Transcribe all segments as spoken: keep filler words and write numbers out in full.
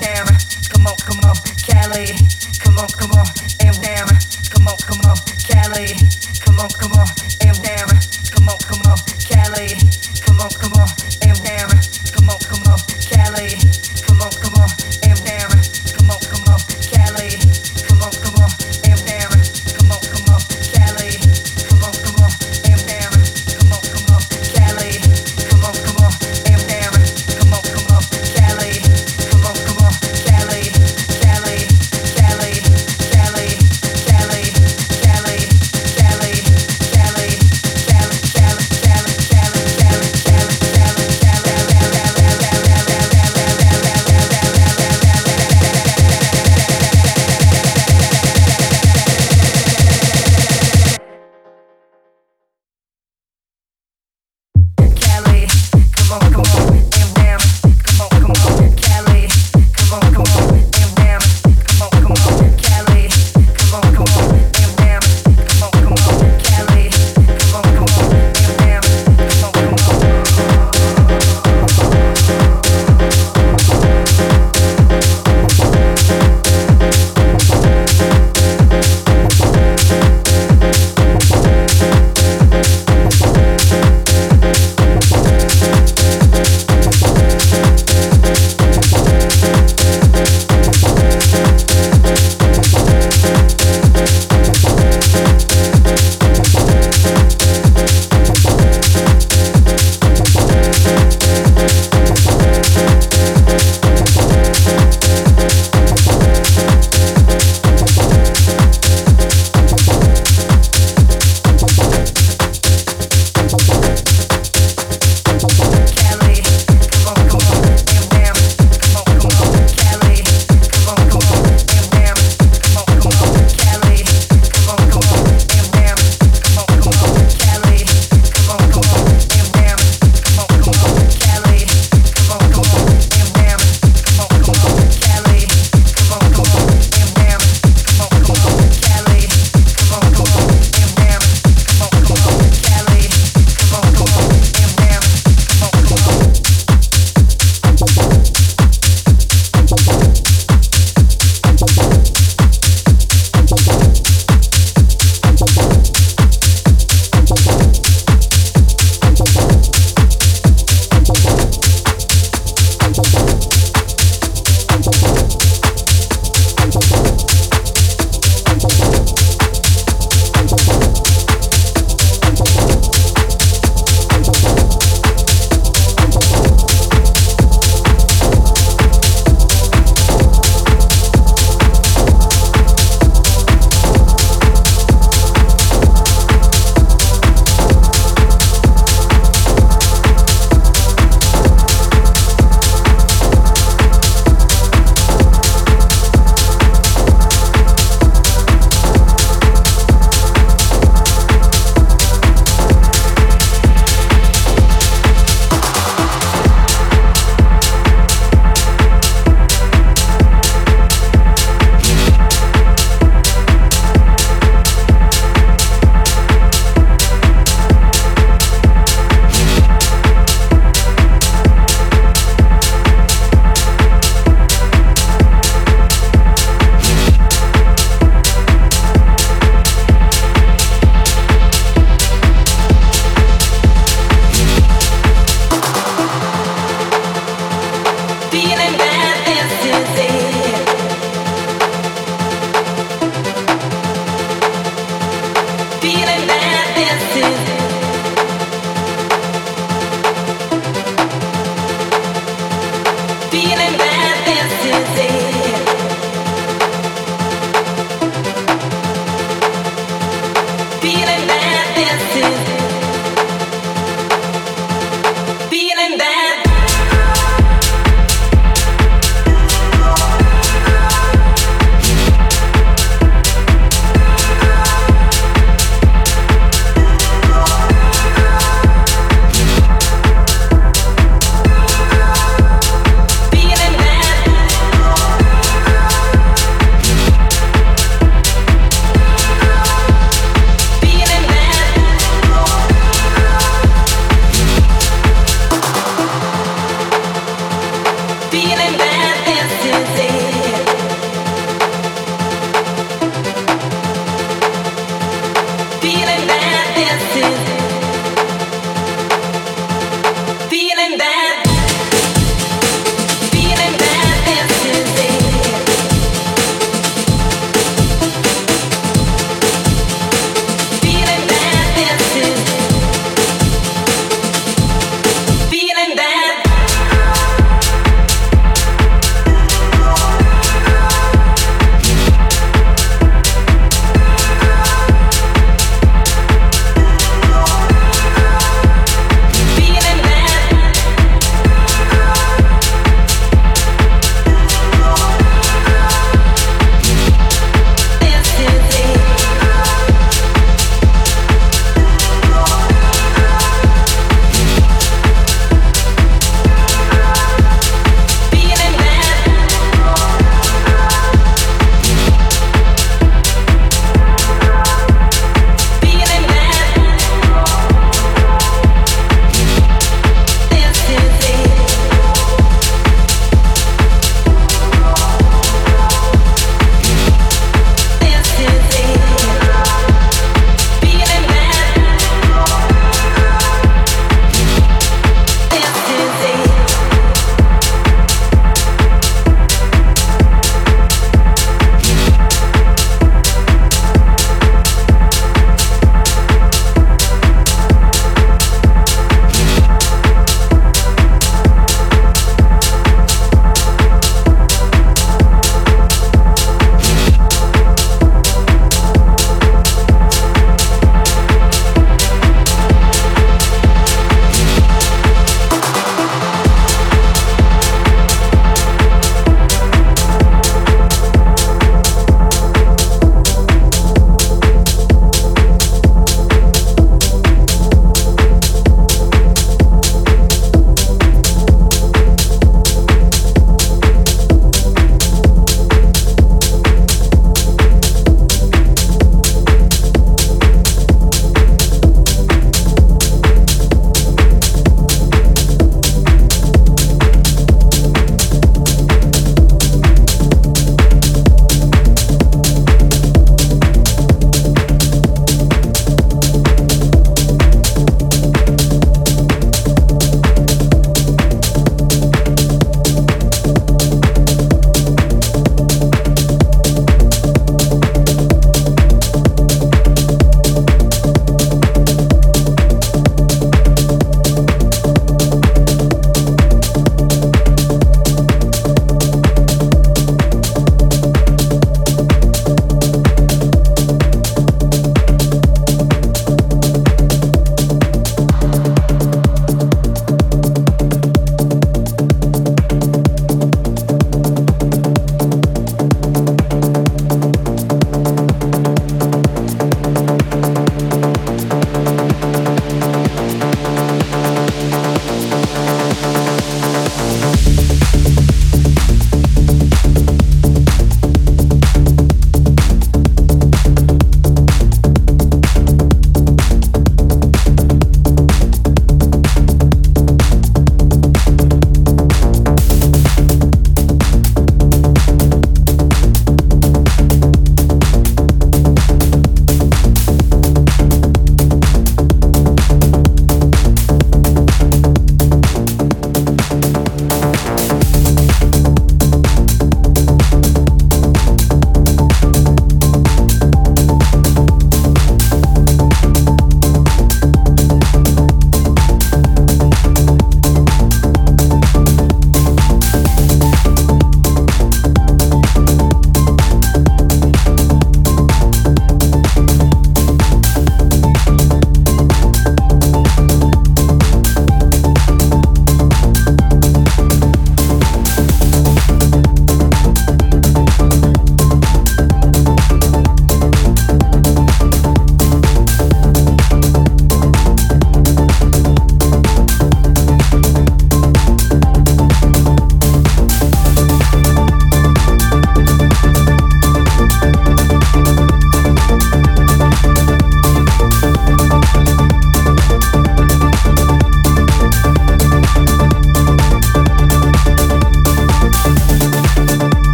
down, come on, come on, Cali, come on, come on, and down, come on, come on, Cali, come on, come on, and down, come on, come on, Cali, come on, come on, and down, come on, come on, Cali, come on, come on, and down, come on, come on, Cali, come on, come on, and down, come on, come on, Cali, come on, come on, and down, come on, come on, Cali, come on, come on, and down, come on, come on, Cali, come on, come on, Cali, Cali, Cali.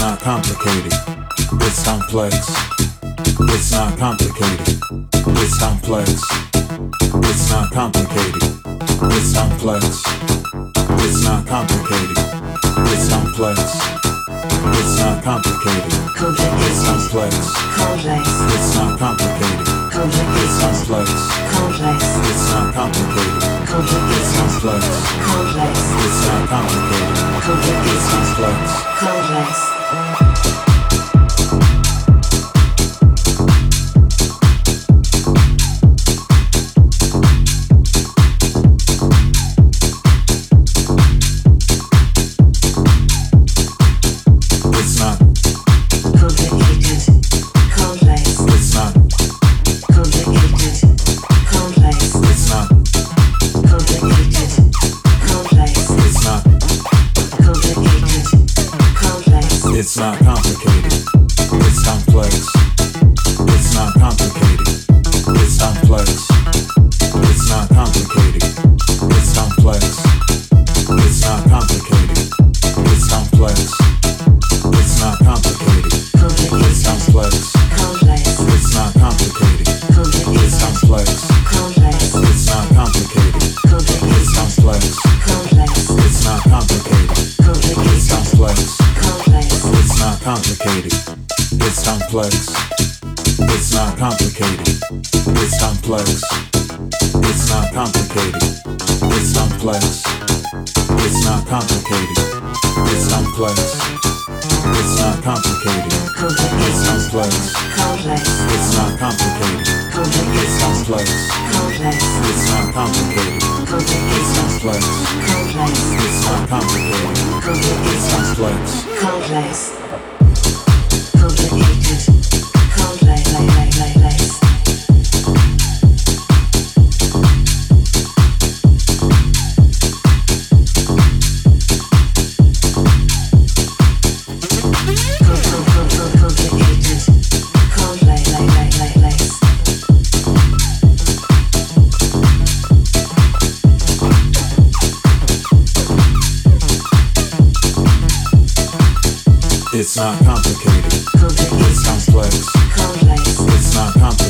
not complicated, it's complex. It's not complicated, it's complex. It's not complicated, it's complex. It's not complicated, it's complex. It's not complicated, it's complex. It's not complicated, it's complex. It's not complicated, it's complex. It's not complicated, it's complex. It's not complicated, it's complex. It's not complicated, it's complex. It's not complicated, it's complex. It's not complicated, it's complex. It's not complicated, it's complex. It's not complicated, it's complex. It's not complicated, it's complex. It's not complicated, it's complex. It's not complicated, it's complex. It's not complicated, it's complex. It's not complicated, it's complex. It's not complicated, it's complex. It's not complicated, it's complex. It's not complicated, it's complex. It's not complicated, it's complex. It's not complicated, it's complex. Complex. Complicated. Complex. Like, like, like, like. It's not complicated, it's complex. It's not complicated, it's complex. It's not complicated,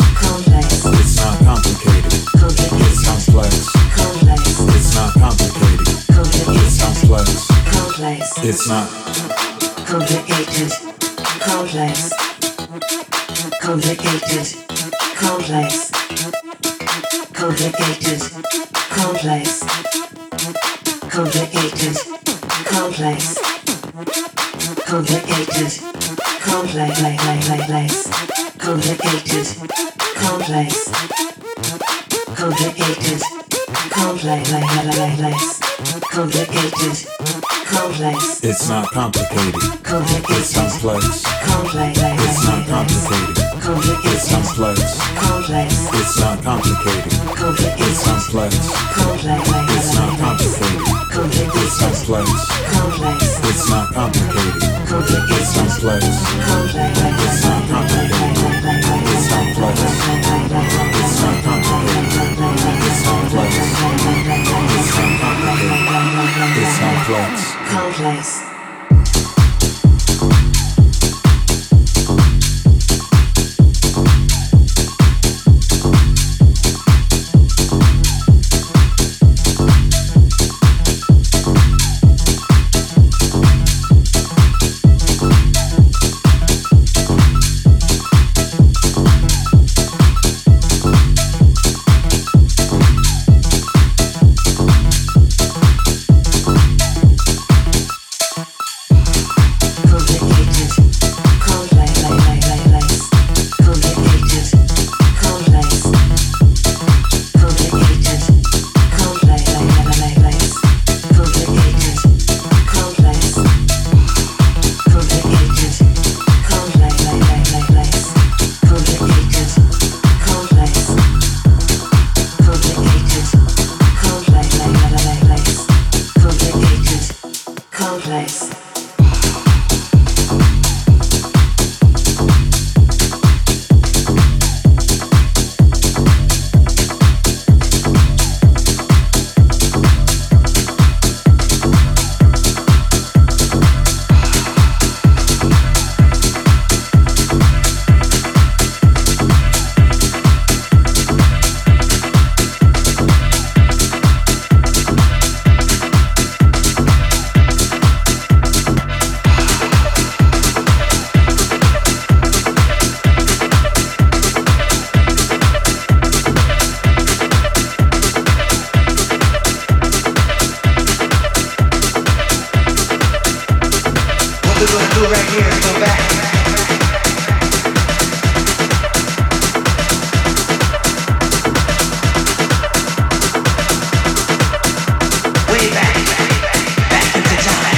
it's complex. It's not complicated, it's complex. It's not complicated, it's complex. It's not complicated, it's complex. It's not complicated, it's complex. It's not complicated, it's complex. It's not complicated, complex. Complicated, complex. Complicated, complex. Complicated, complex. Complicated, complex. Like, like, like, like. Complicated, complex. Complicated, complex. Like, like, like, like. Complicated. It's not complicated. It's complex. It's not complicated. It's complex. It's not complicated. It's complex. It's not complicated. It's complex. It's not complicated. It's complex. It's not complicated. It's complex. It's not complicated. It's complex. It's not complicated. It's complex. Complex. Nice. do it, do it right here, go back. Way back, back into time.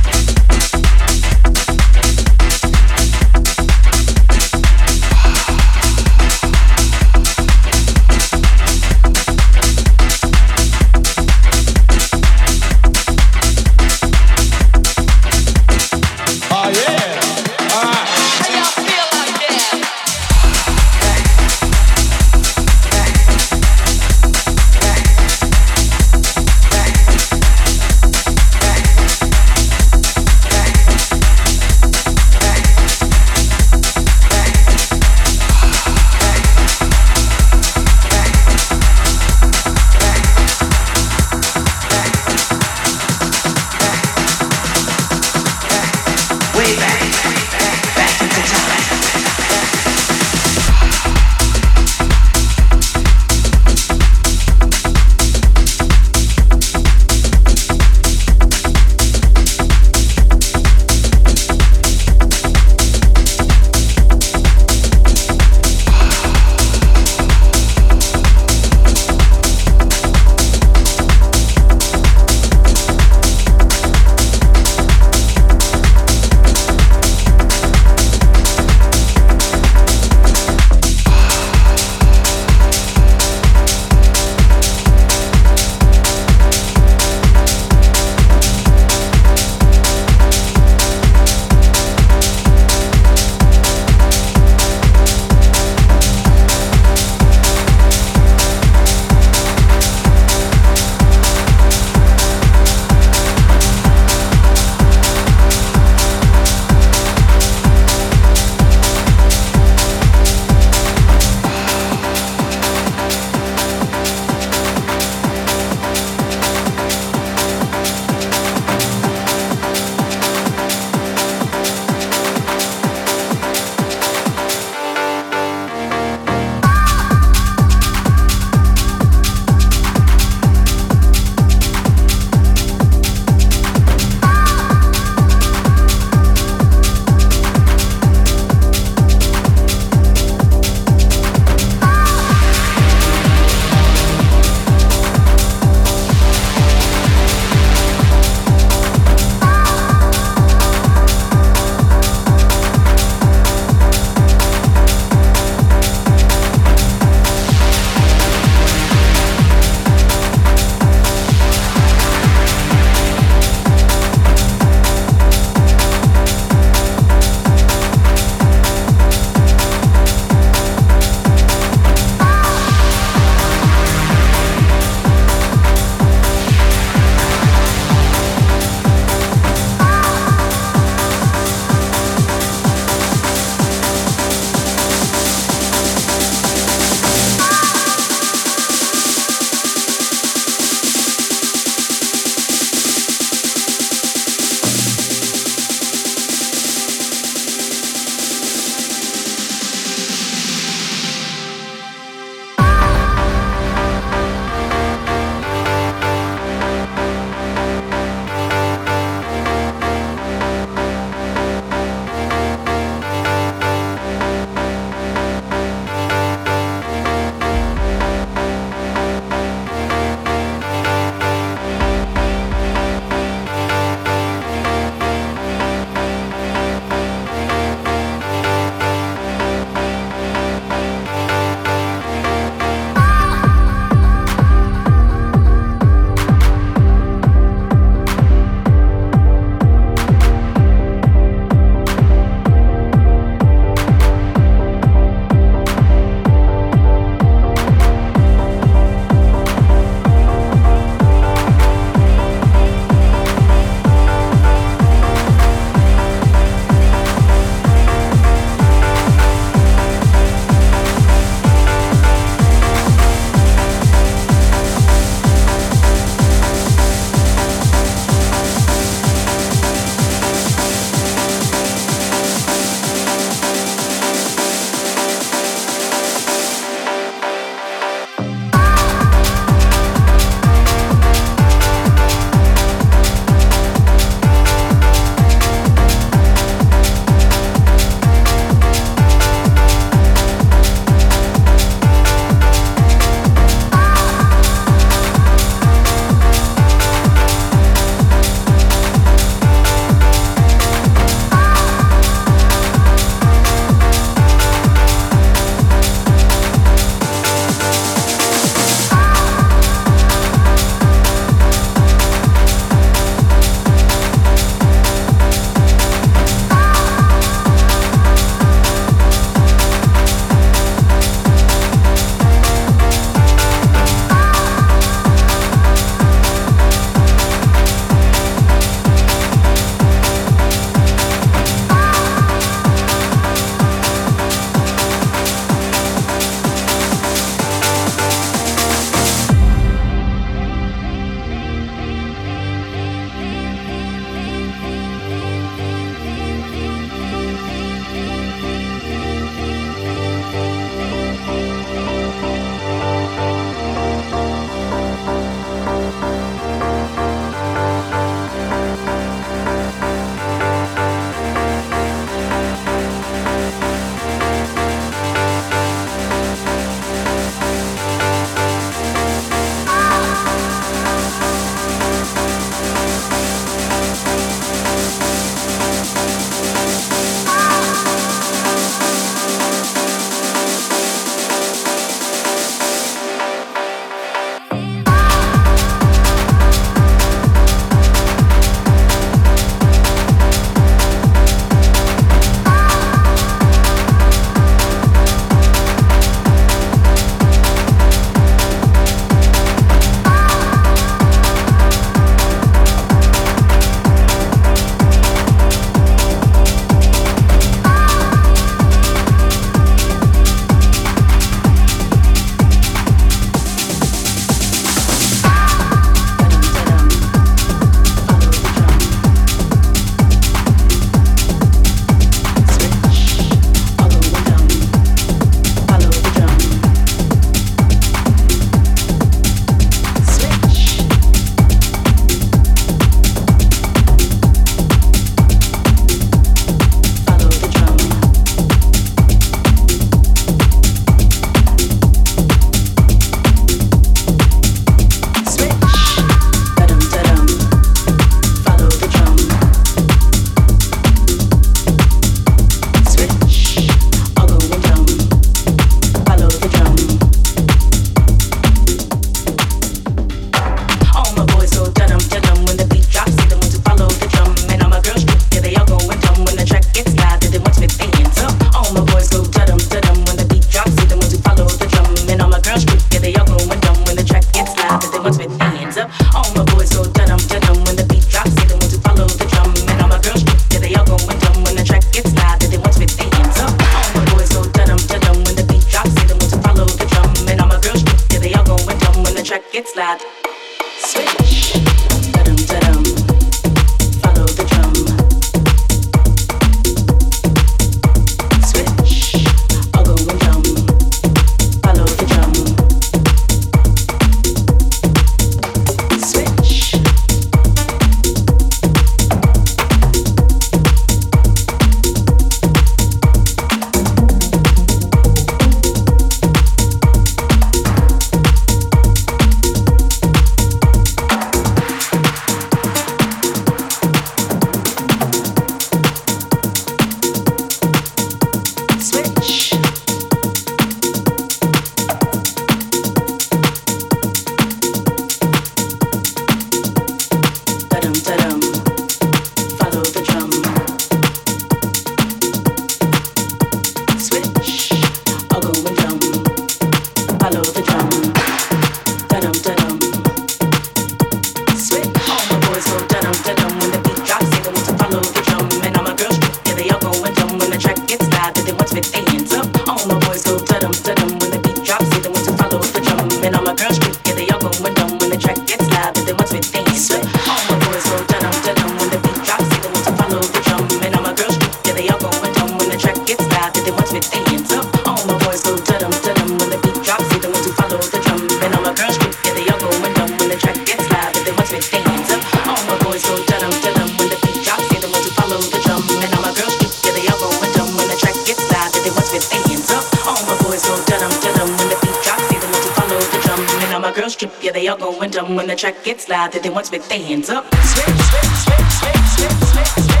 gon' strip, yeah, they all gon' wind up. When the track gets loud, that they want to put their hands up. Strip, strip, strip, strip, strip, strip, strip, strip, strip.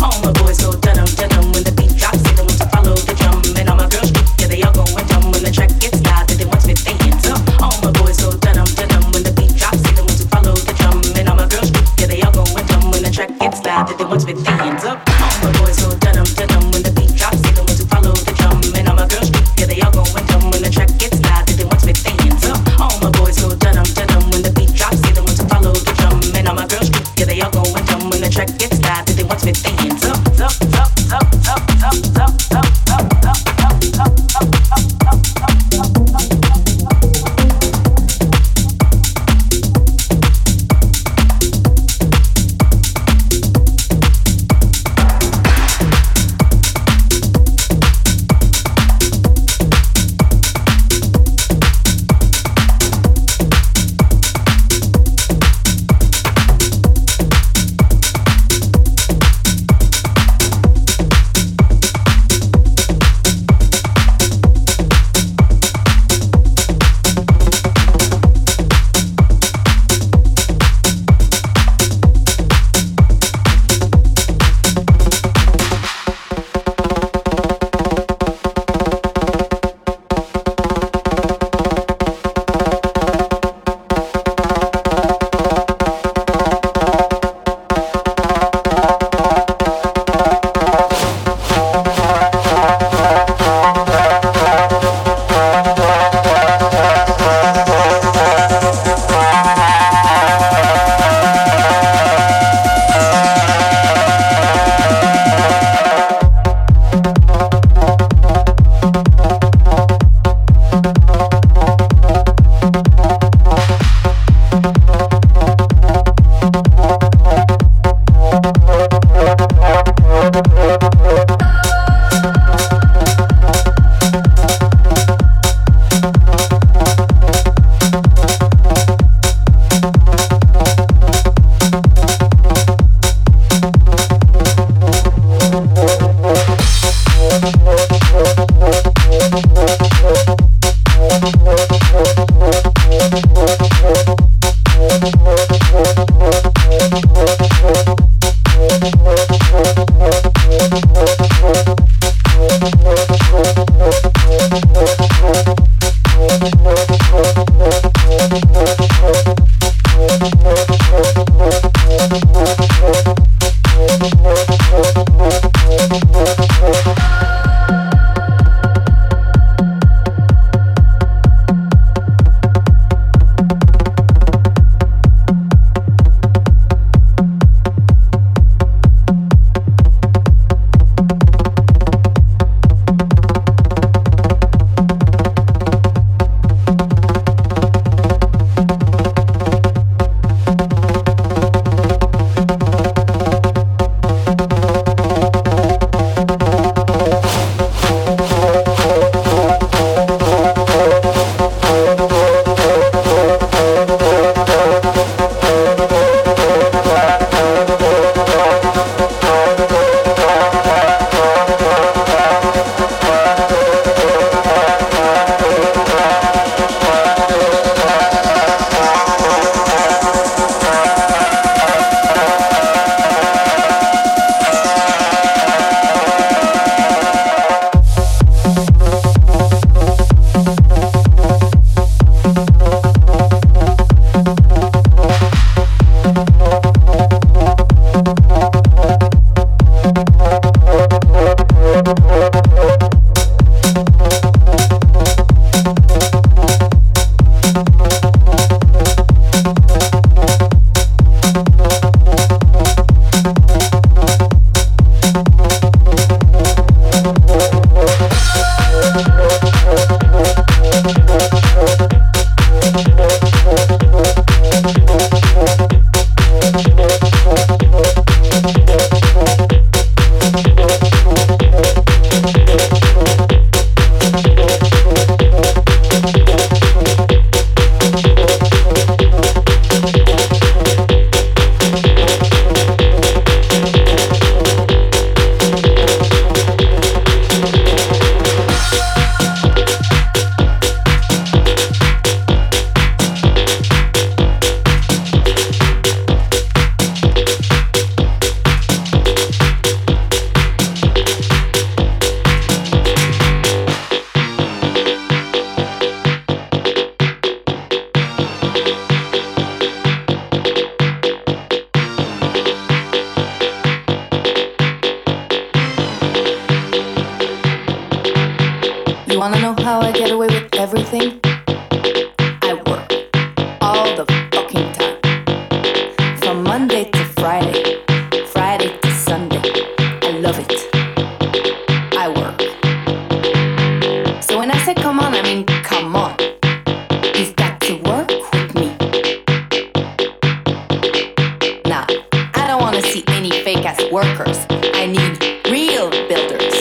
All my boys go dum dum when the beat. You wanna know how I get away with everything? I work all the fucking time. From Monday to Friday, Friday to Sunday. I love it. I work. So when I say come on, I mean come on. You've got to work with me. Now, I don't wanna see any fake ass workers. I need real builders.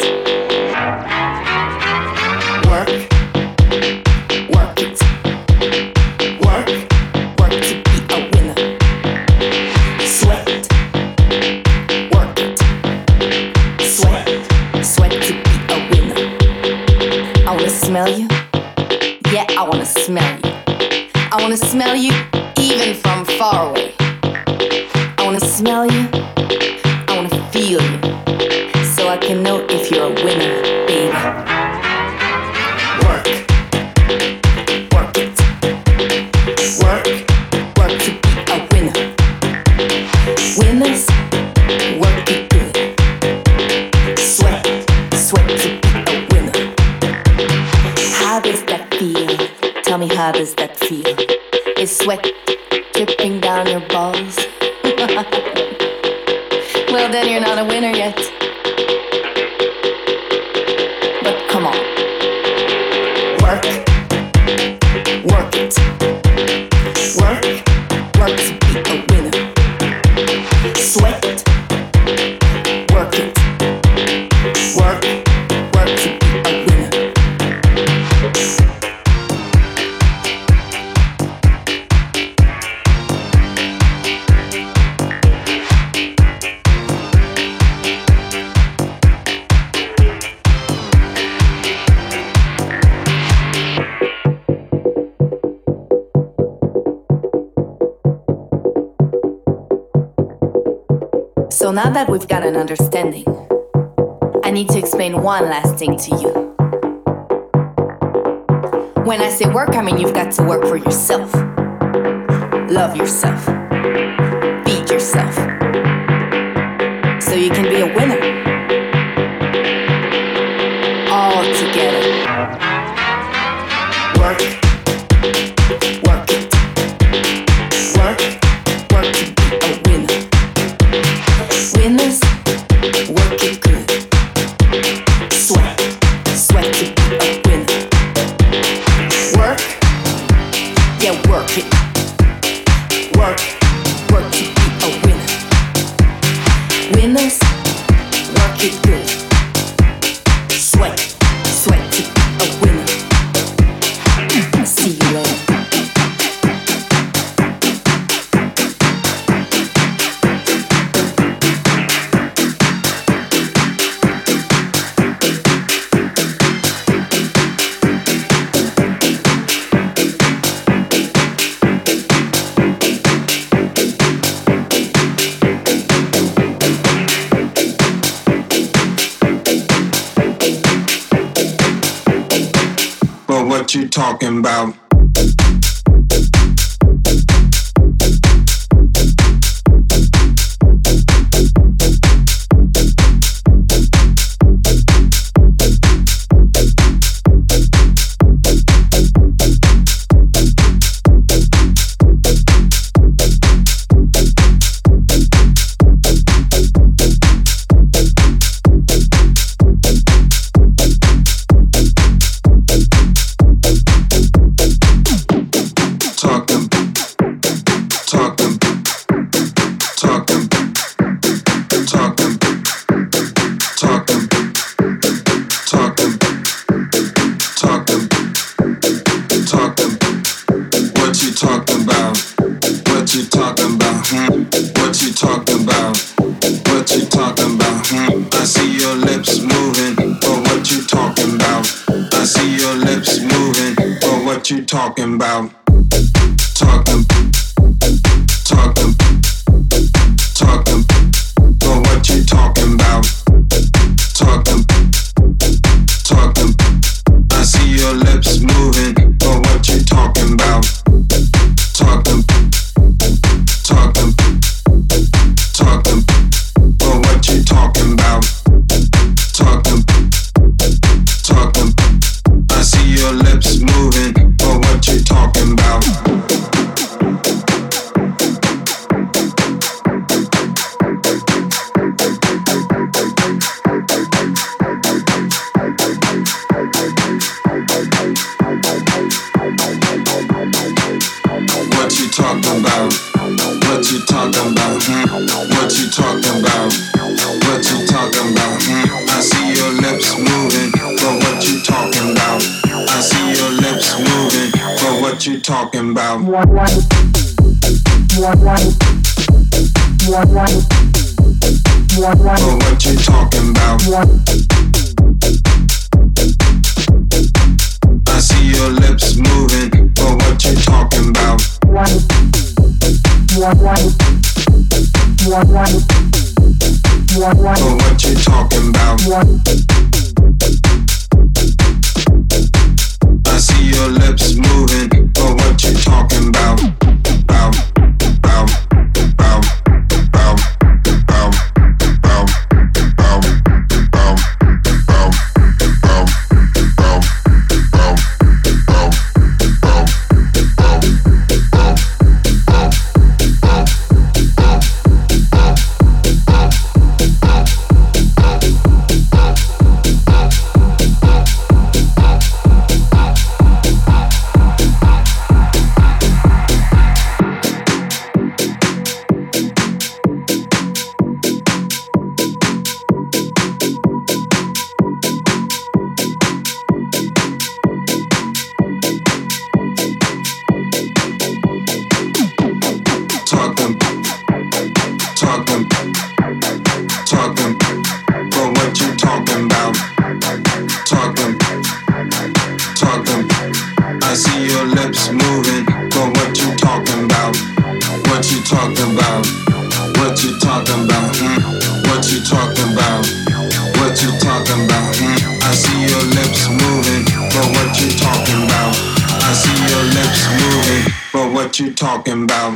Work. So now that we've got an understanding, I need to explain one last thing to you. When I say work, I mean you've got to work for yourself. Love yourself. Feed yourself. So you can be a winner. All together. Work. Work it. Work. Work to be a winner. Winners, work it good. Sweat, sweat to be a winner. Work, yeah, work it. Work, work to be a winner. Winners, work it good. Sweat, sweat to be a winner. See you later. What you talking about? Talking about talking talking talking but what you talking about talking talking I see your lips moving but what you talking about talking talking talking but what you talking about talking talking talking about? What you talking about? What you talking about? What you talking about? I see your lips moving for what you talking about. I see your lips moving for what you talking about. For what you talking about? I see your lips moving, but what you talking about? But what you talking about? I see your lips moving, but what you talking about? Bow, bow, bow, bow, bow, bow, bow, bow, bow, bow, bow, bow.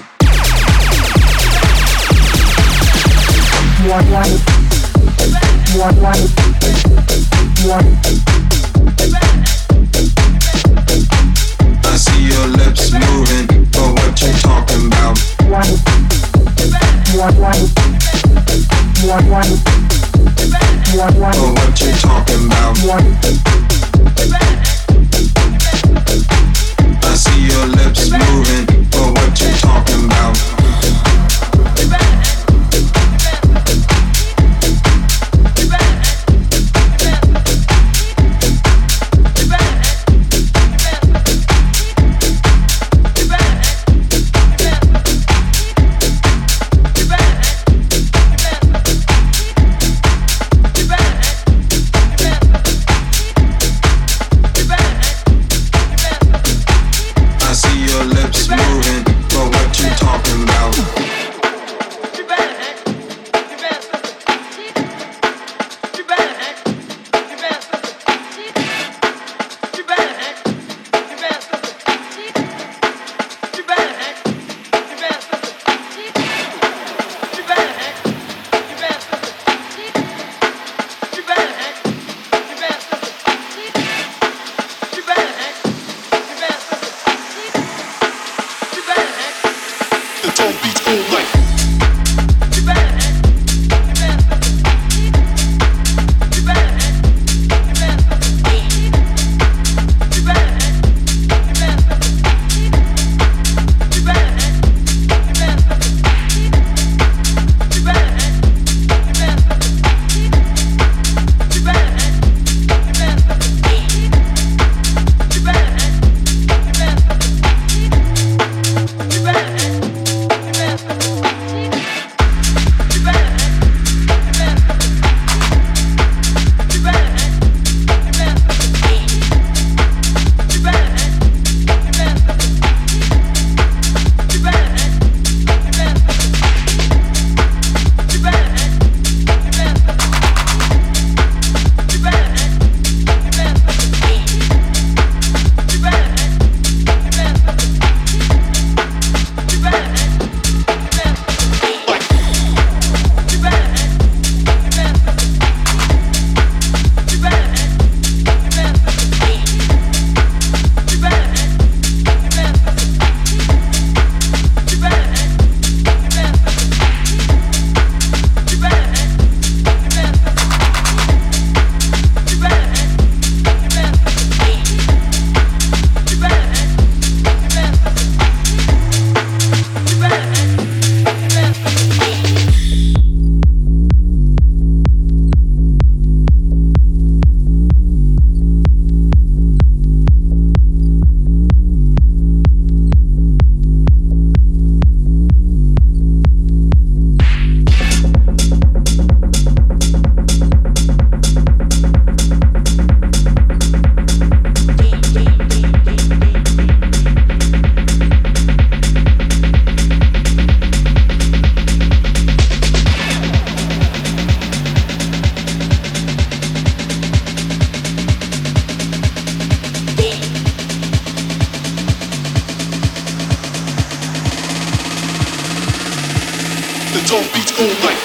on beats all night.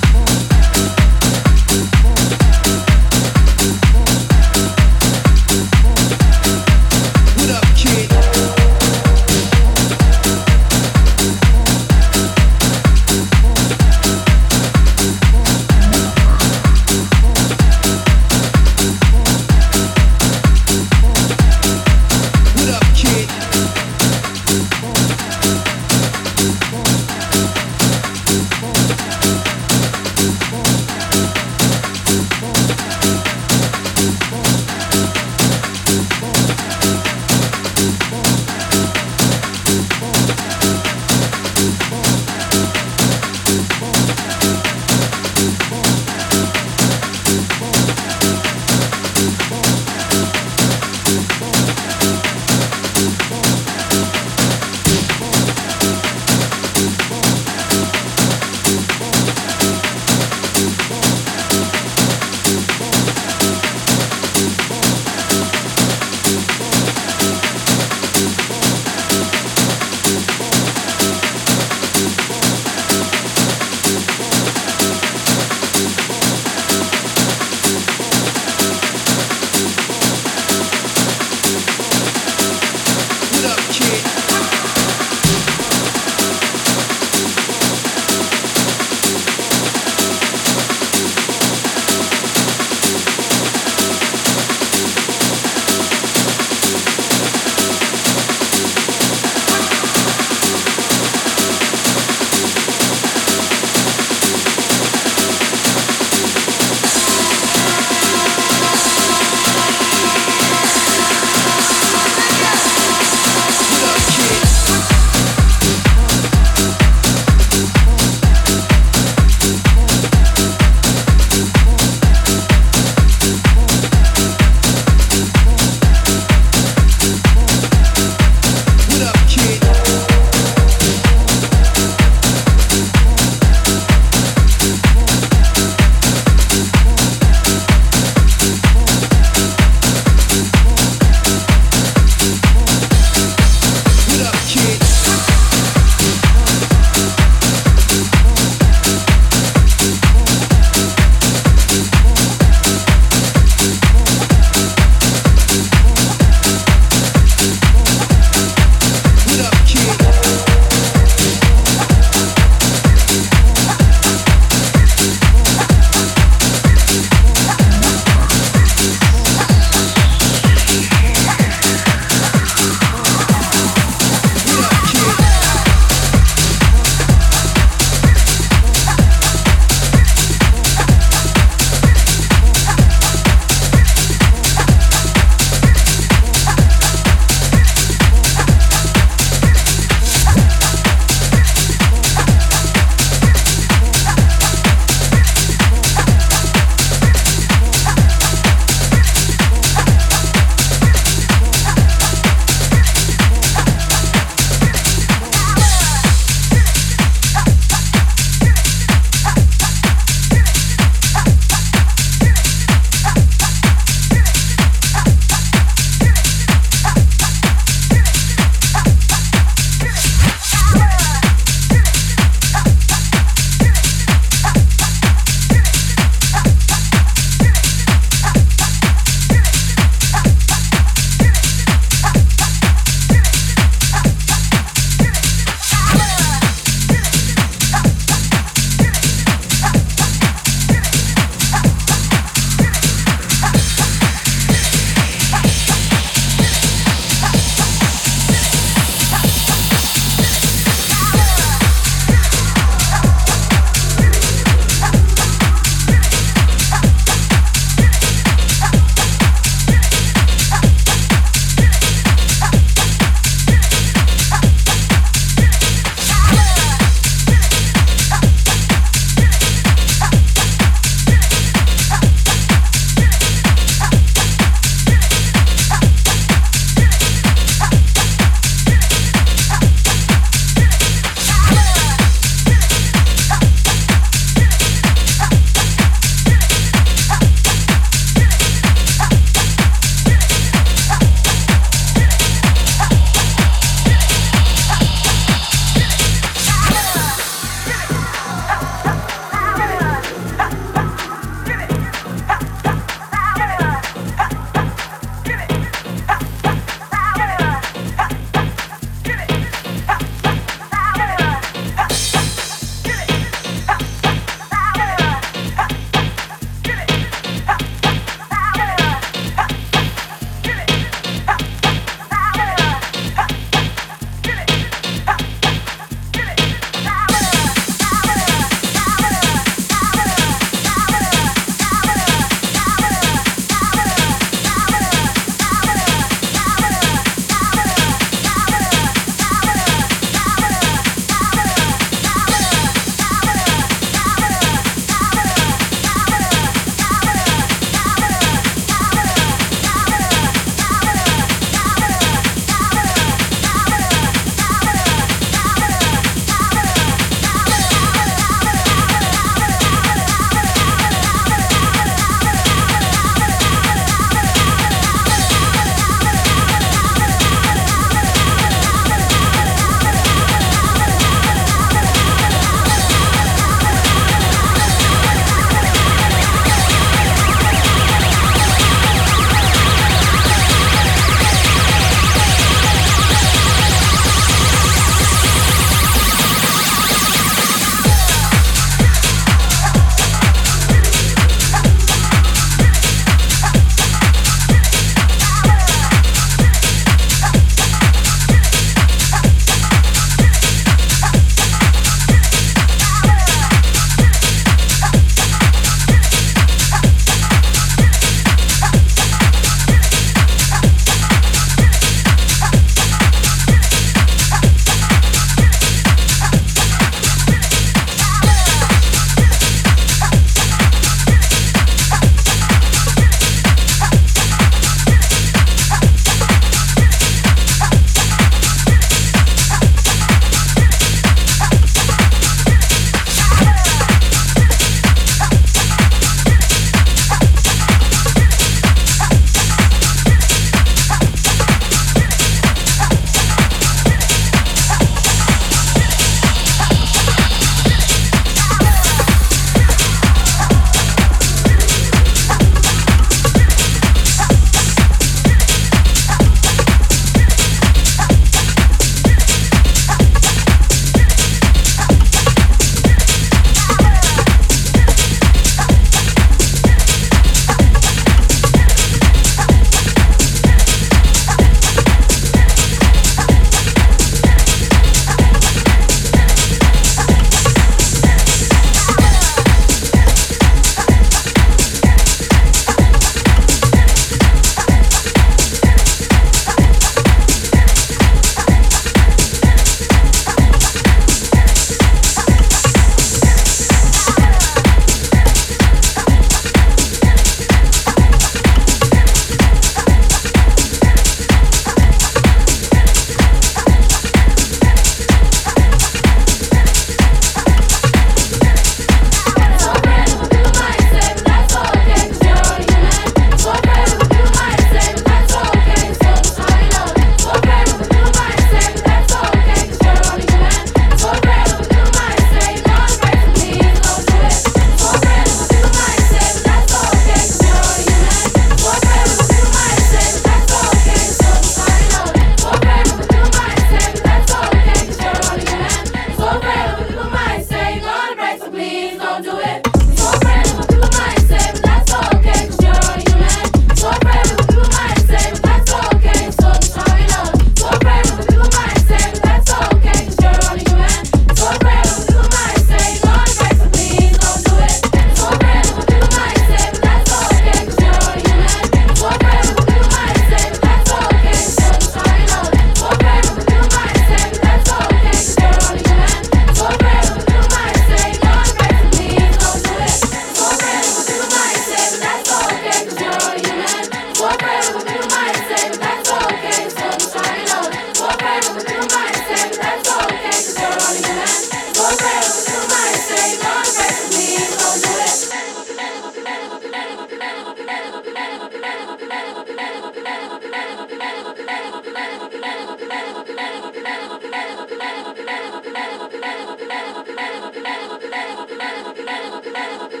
it,